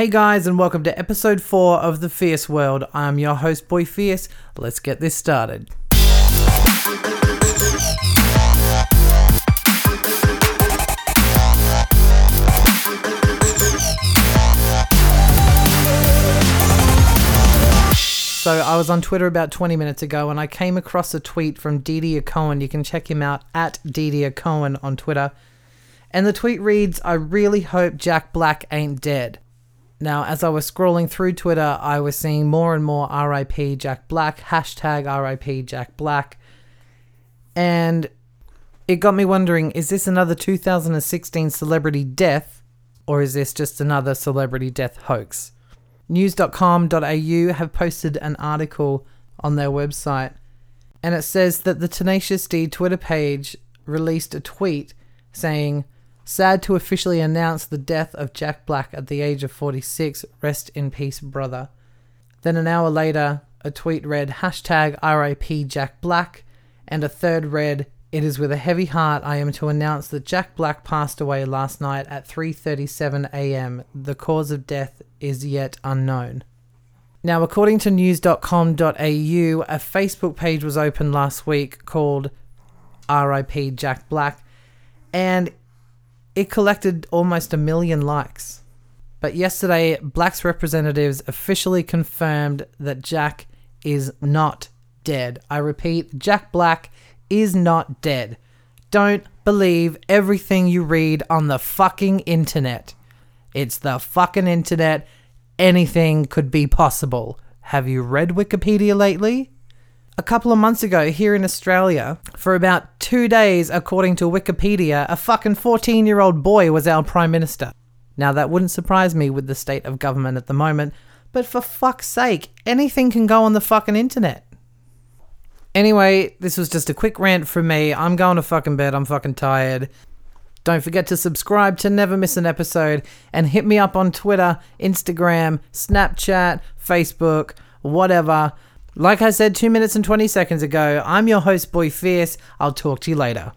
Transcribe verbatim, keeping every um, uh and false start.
Hey guys, and welcome to episode four of The Fierce World. I'm your host, Boy Fierce. Let's get this started. So I was on Twitter about twenty minutes ago and I came across a tweet from Didier Cohen. You can check him out at Didier Cohen on Twitter. And the tweet reads, "I really hope Jack Black ain't dead." Now, as I was scrolling through Twitter, I was seeing more and more R I P Jack Black, hashtag R I P Jack Black. And it got me wondering, is this another two thousand sixteen celebrity death, or is this just another celebrity death hoax? News dot com dot a u have posted an article on their website, and it says that the Tenacious D Twitter page released a tweet saying, "Sad to officially announce the death of Jack Black at the age of forty-six. Rest in peace, brother." Then an hour later, a tweet read, hashtag R I P Jack Black, and a third read, "It is with a heavy heart I am to announce that Jack Black passed away last night at three thirty-seven a m. The cause of death is yet unknown." Now, according to news dot com dot a u, a Facebook page was opened last week called R I P Jack Black, and it collected almost a million likes. But yesterday, Black's representatives officially confirmed that Jack is not dead. I repeat, Jack Black is not dead. Don't believe everything you read on the fucking internet. It's the fucking internet. Anything could be possible. Have you read Wikipedia lately? A couple of months ago, here in Australia, for about two days, according to Wikipedia, a fucking fourteen-year-old boy was our Prime Minister. Now, that wouldn't surprise me with the state of government at the moment, but for fuck's sake, anything can go on the fucking internet. Anyway, this was just a quick rant from me. I'm going to fucking bed. I'm fucking tired. Don't forget to subscribe to never miss an episode, and hit me up on Twitter, Instagram, Snapchat, Facebook, whatever. Like I said two minutes and twenty seconds ago, I'm your host, Boy Fierce. I'll talk to you later.